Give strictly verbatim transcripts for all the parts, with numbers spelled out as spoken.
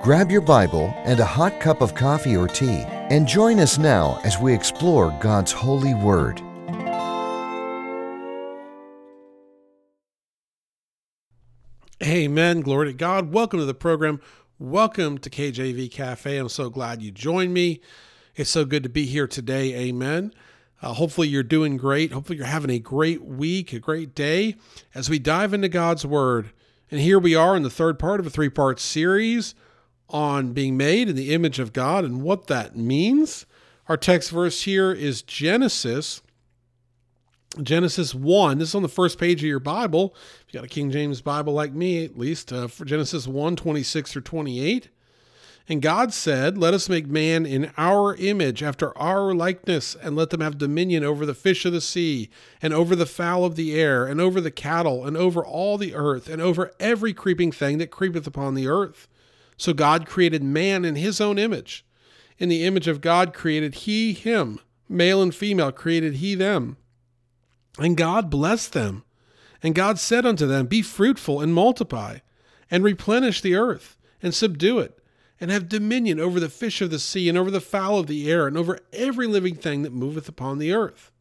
Grab your Bible and a hot cup of coffee or tea, and join us now as we explore God's holy word. Amen. Glory to God. Welcome to the program. Welcome to K J V Cafe. I'm so glad you joined me. It's so good to be here today. Amen. Uh, hopefully you're doing great. Hopefully you're having a great week, a great day as we dive into God's word. And here we are in the third part of a three-part series on being made in the image of God and what that means. Our text verse here is Genesis, Genesis one. This is on the first page of your Bible. If you got a King James Bible like me, at least, uh, for Genesis one, twenty-six through twenty-eight. And God said, let us make man in our image, after our likeness, and let them have dominion over the fish of the sea, and over the fowl of the air, and over the cattle, and over all the earth, and over every creeping thing that creepeth upon the earth. So God created man in his own image. In the image of God created he him. Male and female created he them. And God blessed them. And God said unto them, be fruitful and multiply, and replenish the earth, and subdue it, and have dominion over the fish of the sea, and over the fowl of the air, and over every living thing that moveth upon the earth.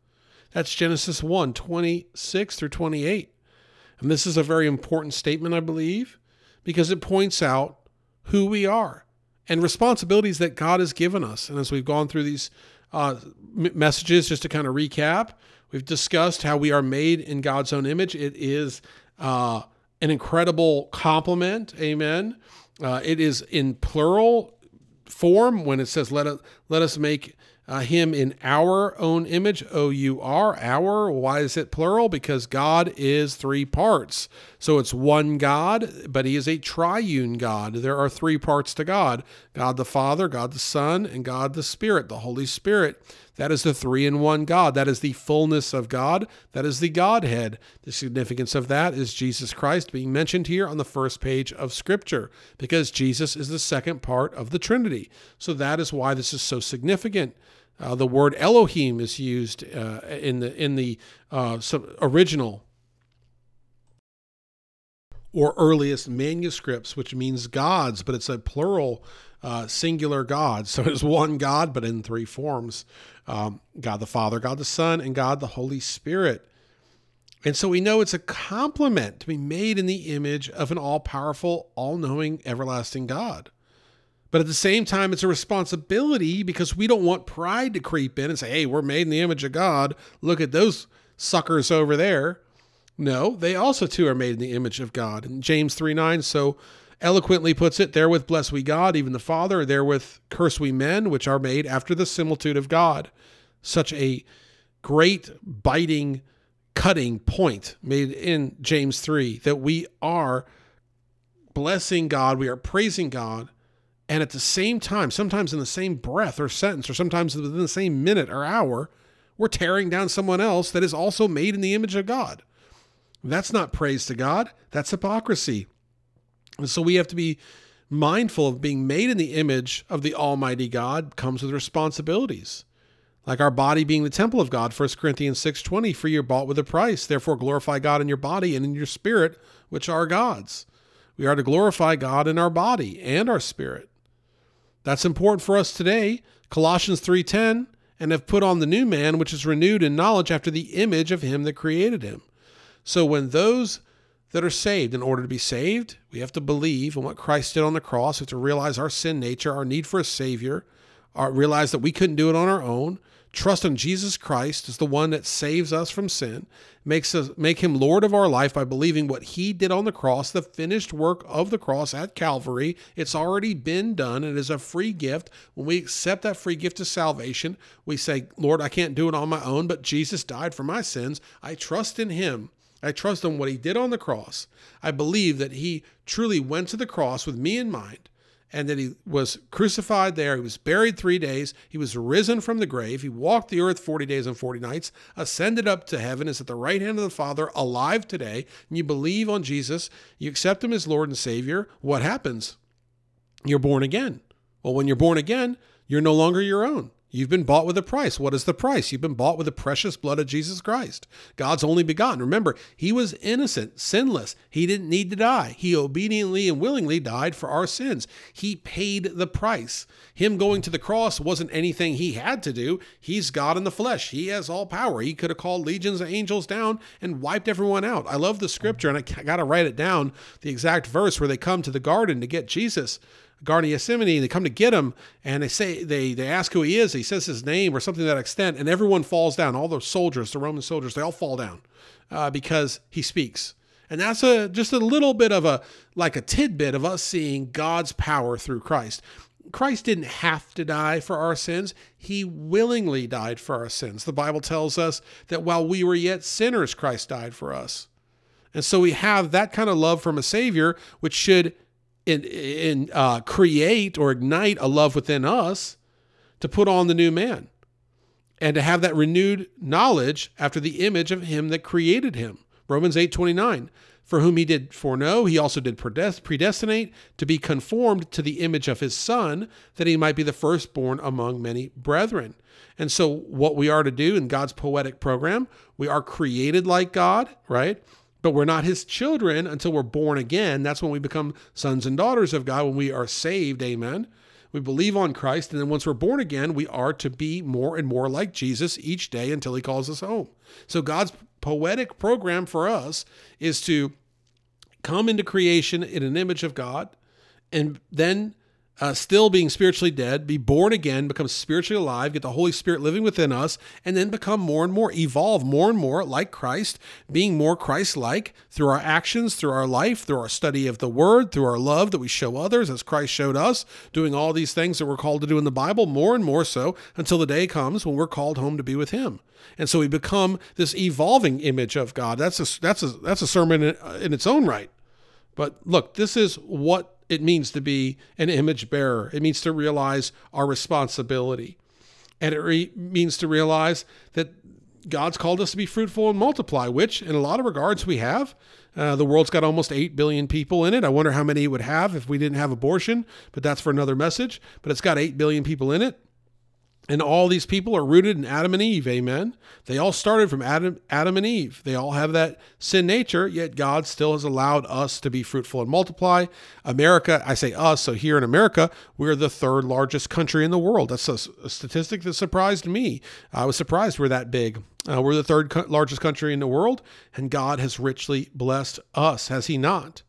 That's Genesis one, twenty-six through twenty-eight. And this is a very important statement, I believe, because it points out who we are and responsibilities that God has given us. And as we've gone through these uh, messages, just to kind of recap, we've discussed how we are made in God's own image. It is uh, an incredible compliment. Amen. Uh, it is in plural form when it says, let us, let us make uh, him in our own image, O U R, our. Why is it plural? Because God is three parts. So it's one God, but he is a triune God. There are three parts to God: God the Father, God the Son, and God the Spirit, the Holy Spirit. That is the three in one God. That is the fullness of God. That is the Godhead. The significance of that is Jesus Christ being mentioned here on the first page of Scripture, because Jesus is the second part of the Trinity. So that is why this is so significant. Uh, the word Elohim is used uh, in the in the uh, original or earliest manuscripts, which means gods, but it's a plural, uh, singular God. So it's one God, but in three forms. Um, God the Father, God the Son, and God the Holy Spirit. And so we know it's a compliment to be made in the image of an all-powerful, all-knowing, everlasting God. But at the same time, it's a responsibility, because we don't want pride to creep in and say, hey, we're made in the image of God. Look at those suckers over there. No, they also too are made in the image of God. And James three nine so eloquently puts it, therewith bless we God, even the Father, therewith curse we men, which are made after the similitude of God. Such a great biting, cutting point made in James three, that we are blessing God, we are praising God, and at the same time, sometimes in the same breath or sentence, or sometimes within the same minute or hour, we're tearing down someone else that is also made in the image of God. That's not praise to God. That's hypocrisy. And so we have to be mindful of being made in the image of the Almighty God comes with responsibilities, like our body being the temple of God, First Corinthians six twenty, for you're bought with a price. Therefore glorify God in your body and in your spirit, which are God's. We are to glorify God in our body and our spirit. That's important for us today. Colossians three ten, and have put on the new man, which is renewed in knowledge after the image of him that created him. So when those that are saved, in order to be saved, we have to believe in what Christ did on the cross. We have to realize our sin nature, our need for a Savior, our, realize that we couldn't do it on our own, trust in Jesus Christ as the one that saves us from sin, makes us make him Lord of our life by believing what he did on the cross, the finished work of the cross at Calvary. It's already been done, and it is a free gift. When we accept that free gift of salvation, we say, Lord, I can't do it on my own, but Jesus died for my sins. I trust in him. I trust in what he did on the cross. I believe that he truly went to the cross with me in mind and that he was crucified there. He was buried three days. He was risen from the grave. He walked the earth forty days and forty nights, ascended up to heaven, is at the right hand of the Father, alive today. And you believe on Jesus, you accept him as Lord and Savior. What happens? You're born again. Well, when you're born again, you're no longer your own. You've been bought with a price. What is the price? You've been bought with the precious blood of Jesus Christ, God's only begotten. Remember, he was innocent, sinless. He didn't need to die. He obediently and willingly died for our sins. He paid the price. Him going to the cross wasn't anything he had to do. He's God in the flesh. He has all power. He could have called legions of angels down and wiped everyone out. I love the scripture, and I got to write it down, the exact verse where they come to the garden to get Jesus. Garden of Gethsemane, and they come to get him, and they say they they ask who he is. He says his name or something to that extent, and everyone falls down. All those soldiers, the Roman soldiers, they all fall down uh, because he speaks. And that's a just a little bit of a like a tidbit of us seeing God's power through Christ. Christ didn't have to die for our sins. He willingly died for our sins. The Bible tells us that while we were yet sinners, Christ died for us. And so we have that kind of love from a Savior, which should and, and uh, create or ignite a love within us to put on the new man and to have that renewed knowledge after the image of him that created him. Romans eight twenty-nine, for whom he did foreknow, he also did predestinate to be conformed to the image of his Son, that he might be the firstborn among many brethren. And so what we are to do in God's poetic program, we are created like God, right? But we're not his children until we're born again. That's when we become sons and daughters of God, when we are saved, amen. We believe on Christ, and then once we're born again, we are to be more and more like Jesus each day until he calls us home. So God's poetic program for us is to come into creation in an image of God, and then uh, still being spiritually dead, be born again, become spiritually alive, get the Holy Spirit living within us, and then become more and more, evolve more and more like Christ, being more Christ-like through our actions, through our life, through our study of the Word, through our love that we show others as Christ showed us, doing all these things that we're called to do in the Bible, more and more so until the day comes when we're called home to be with him. And so we become this evolving image of God. That's a, that's a, that's a sermon in, in its own right. But look, this is what it means to be an image bearer. It means to realize our responsibility. And it re- means to realize that God's called us to be fruitful and multiply, which in a lot of regards we have. Uh, the world's got almost eight billion people in it. I wonder how many it would have if we didn't have abortion, but that's for another message. But it's got eight billion people in it. And all these people are rooted in Adam and Eve, amen? They all started from Adam, Adam and Eve. They all have that sin nature, yet God still has allowed us to be fruitful and multiply. America, I say us, so here in America, we're the third largest country in the world. That's a, a statistic that surprised me. I was surprised we're that big. Uh, we're the third co- largest country in the world, and God has richly blessed us, has he not?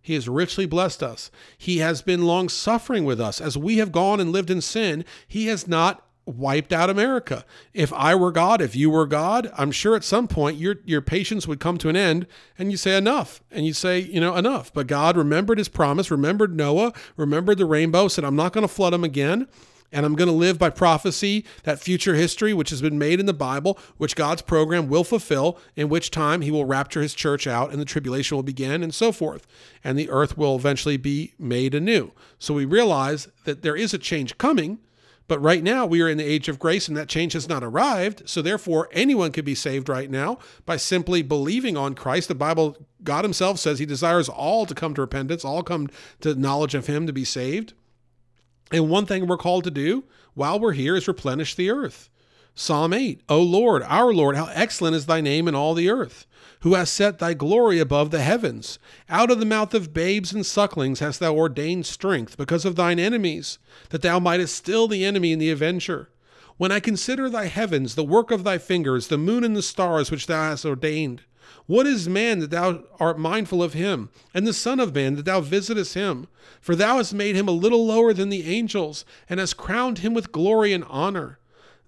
He has richly blessed us. He has been long-suffering with us. As we have gone and lived in sin, he has not wiped out America. If I were God, if you were God, I'm sure at some point your your patience would come to an end and you say enough. And you say, you know, enough. But God remembered his promise, remembered Noah, remembered the rainbow, said, I'm not going to flood them again. And I'm going to live by prophecy, that future history, which has been made in the Bible, which God's program will fulfill, in which time he will rapture his church out and the tribulation will begin and so forth. And the earth will eventually be made anew. So we realize that there is a change coming. But right now we are in the age of grace and that change has not arrived. So therefore anyone could be saved right now by simply believing on Christ. The Bible, God himself says he desires all to come to repentance, all come to knowledge of him to be saved. And one thing we're called to do while we're here is replenish the earth. Psalm eight, O Lord, our Lord, how excellent is thy name in all the earth, who hast set thy glory above the heavens. Out of the mouth of babes and sucklings hast thou ordained strength because of thine enemies, that thou mightest still the enemy and the avenger. When I consider thy heavens, the work of thy fingers, the moon and the stars which thou hast ordained, what is man that thou art mindful of him, and the son of man that thou visitest him? For thou hast made him a little lower than the angels, and hast crowned him with glory and honor.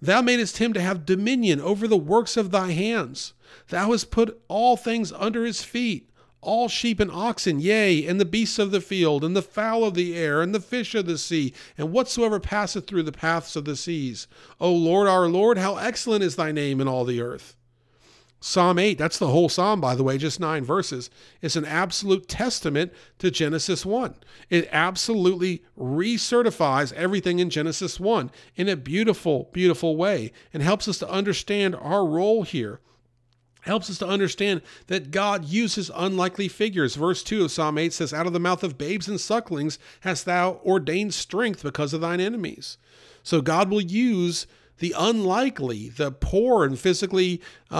Thou madest him to have dominion over the works of thy hands. Thou hast put all things under his feet, all sheep and oxen, yea, and the beasts of the field, and the fowl of the air, and the fish of the sea, and whatsoever passeth through the paths of the seas. O Lord, our Lord, how excellent is thy name in all the earth. Psalm eight, that's the whole psalm, by the way, just nine verses. It's an absolute testament to Genesis one. It absolutely recertifies everything in Genesis one in a beautiful, beautiful way, and helps us to understand our role here. Helps us to understand that God uses unlikely figures. Verse two of Psalm eight says, "Out of the mouth of babes and sucklings hast thou ordained strength because of thine enemies." So God will use the unlikely, the poor and physically uh,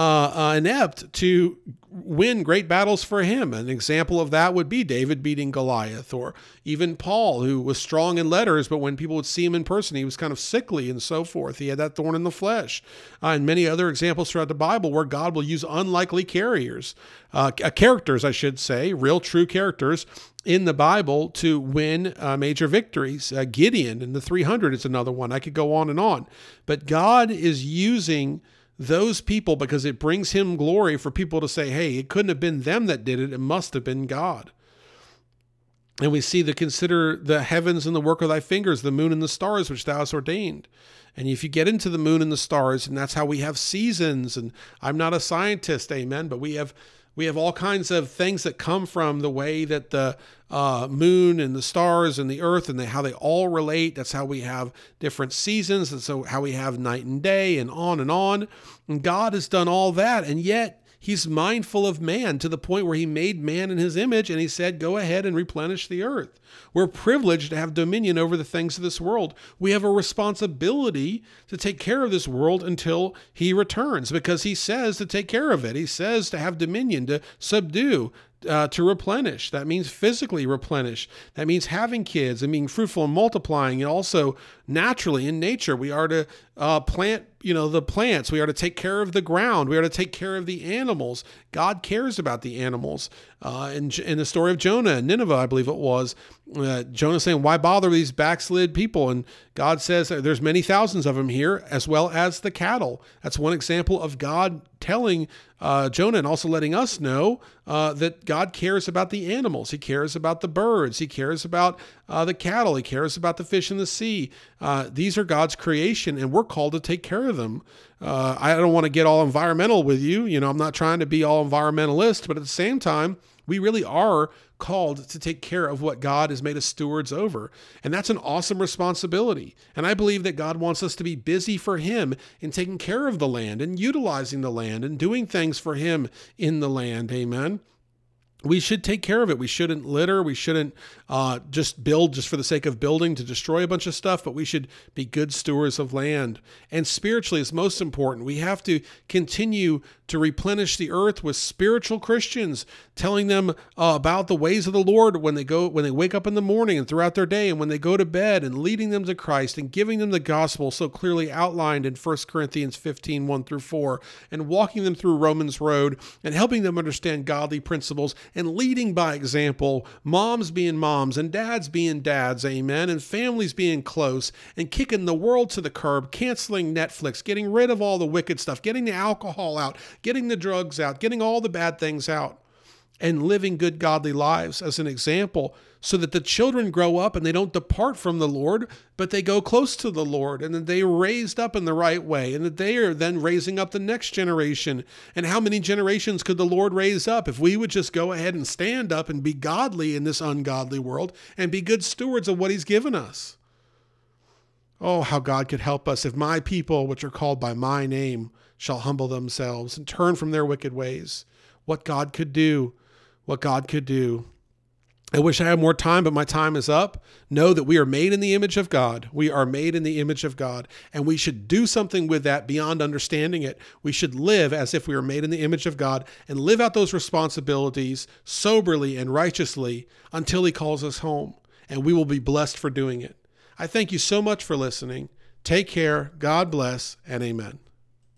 uh, inept, to win great battles for him. An example of that would be David beating Goliath, or even Paul, who was strong in letters, but when people would see him in person, he was kind of sickly and so forth. He had that thorn in the flesh. Uh, and many other examples throughout the Bible where God will use unlikely carriers, uh, characters, I should say, real true characters in the Bible to win uh, major victories. Uh, Gideon in the three hundred is another one. I could go on and on. But God is using those people because it brings him glory, for people to say, hey, it couldn't have been them that did it. It must have been God. And we see the consider the heavens and the work of thy fingers, the moon and the stars, which thou hast ordained. And if you get into the moon and the stars, and that's how we have seasons. And I'm not a scientist, amen, but we have We have all kinds of things that come from the way that the uh, moon and the stars and the earth and the, how they all relate. That's how we have different seasons. And so how we have night and day and on and on. And God has done all that. And yet he's mindful of man to the point where he made man in his image. And he said, go ahead and replenish the earth. We're privileged to have dominion over the things of this world. We have a responsibility to take care of this world until he returns, because he says to take care of it. He says to have dominion, to subdue, uh, to replenish. That means physically replenish. That means having kids and being fruitful and multiplying. And also naturally in nature, we are to uh, plant, you know, the plants. We are to take care of the ground. We are to take care of the animals. God cares about the animals. Uh, in, in the story of Jonah and Nineveh, I believe it was, Uh, Jonah saying, why bother with these backslid people? And God says, there's many thousands of them here, as well as the cattle. That's one example of God telling uh, Jonah, and also letting us know uh, that God cares about the animals. He cares about the birds. He cares about uh, the cattle. He cares about the fish in the sea. Uh, these are God's creation, and we're called to take care of them. Uh, I don't want to get all environmental with you. You know, I'm not trying to be all environmentalist, but at the same time, we really are called to take care of what God has made us stewards over. And that's an awesome responsibility. And I believe that God wants us to be busy for him in taking care of the land and utilizing the land and doing things for him in the land. Amen. We should take care of it. We shouldn't litter. We shouldn't uh, just build just for the sake of building to destroy a bunch of stuff, but we should be good stewards of land. And spiritually, it's most important. We have to continue to replenish the earth with spiritual Christians, telling them uh, about the ways of the Lord when they go, when they wake up in the morning and throughout their day, and when they go to bed, and leading them to Christ and giving them the gospel so clearly outlined in First Corinthians fifteen, one through four, and walking them through Romans Road and helping them understand godly principles, and leading by example, moms being moms and dads being dads, amen, and families being close, and kicking the world to the curb, canceling Netflix, getting rid of all the wicked stuff, getting the alcohol out, getting the drugs out, getting all the bad things out, and living good godly lives as an example, so that the children grow up and they don't depart from the Lord, but they go close to the Lord, and that they are raised up in the right way, and that they are then raising up the next generation. And how many generations could the Lord raise up if we would just go ahead and stand up and be godly in this ungodly world and be good stewards of what he's given us? Oh, how God could help us. If my people, which are called by my name, shall humble themselves and turn from their wicked ways. What God could do, what God could do. I wish I had more time, but my time is up. Know that we are made in the image of God. We are made in the image of God, and we should do something with that beyond understanding it. We should live as if we are made in the image of God and live out those responsibilities soberly and righteously until he calls us home, and we will be blessed for doing it. I thank you so much for listening. Take care. God bless, and amen.